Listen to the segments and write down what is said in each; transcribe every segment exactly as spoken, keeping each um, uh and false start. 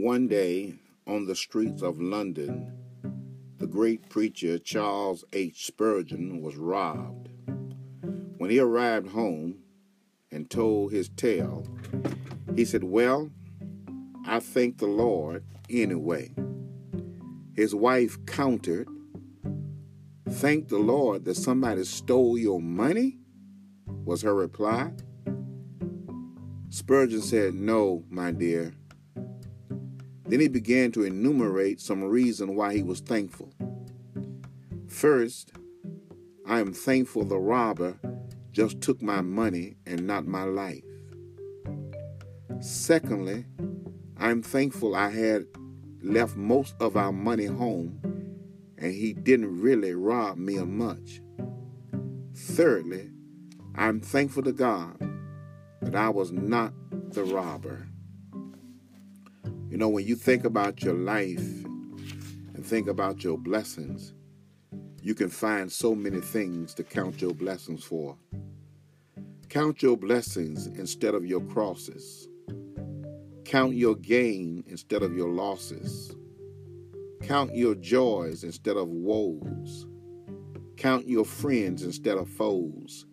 One day, on the streets of London, the great preacher Charles H. Spurgeon was robbed. When he arrived home and told his tale, he said, "Well, I thank the Lord anyway." His wife countered, "Thank the Lord that somebody stole your money?" was her reply. Spurgeon said, "No, my dear." Then he began to enumerate some reason why he was thankful. "First, I am thankful the robber just took my money and not my life. Secondly, I am thankful I had left most of our money home and he didn't really rob me of much. Thirdly, I am thankful to God that I was not the robber." You know, when you think about your life and think about your blessings, you can find so many things to count your blessings for. Count your blessings instead of your crosses. Count your gain instead of your losses. Count your joys instead of woes. Count your friends instead of foes.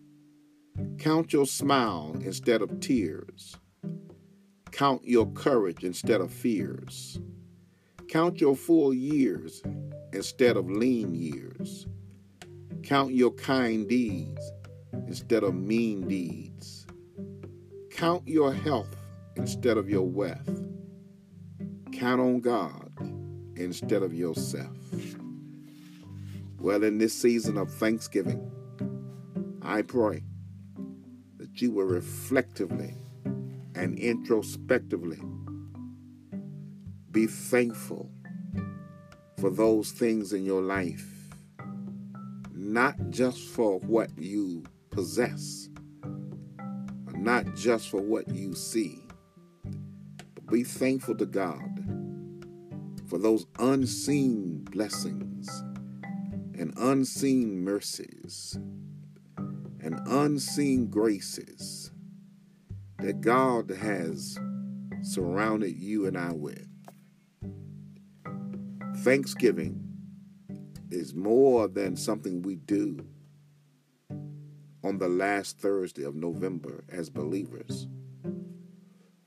Count your smile instead of tears. Count your courage instead of fears. Count your full years instead of lean years. Count your kind deeds instead of mean deeds. Count your health instead of your wealth. Count on God instead of yourself. Well, in this season of Thanksgiving, I pray that you will reflectively and introspectively be thankful for those things in your life, not just for what you possess, not just for what you see, but be thankful to God for those unseen blessings and unseen mercies and unseen graces that God has surrounded you and I with. Thanksgiving is more than something we do on the last Thursday of November as believers.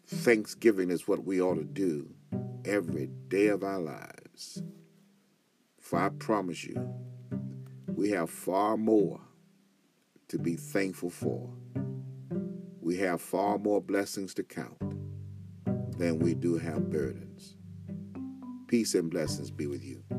Thanksgiving is what we ought to do every day of our lives. For I promise you, we have far more to be thankful for. We have far more blessings to count than we do have burdens. Peace and blessings be with you.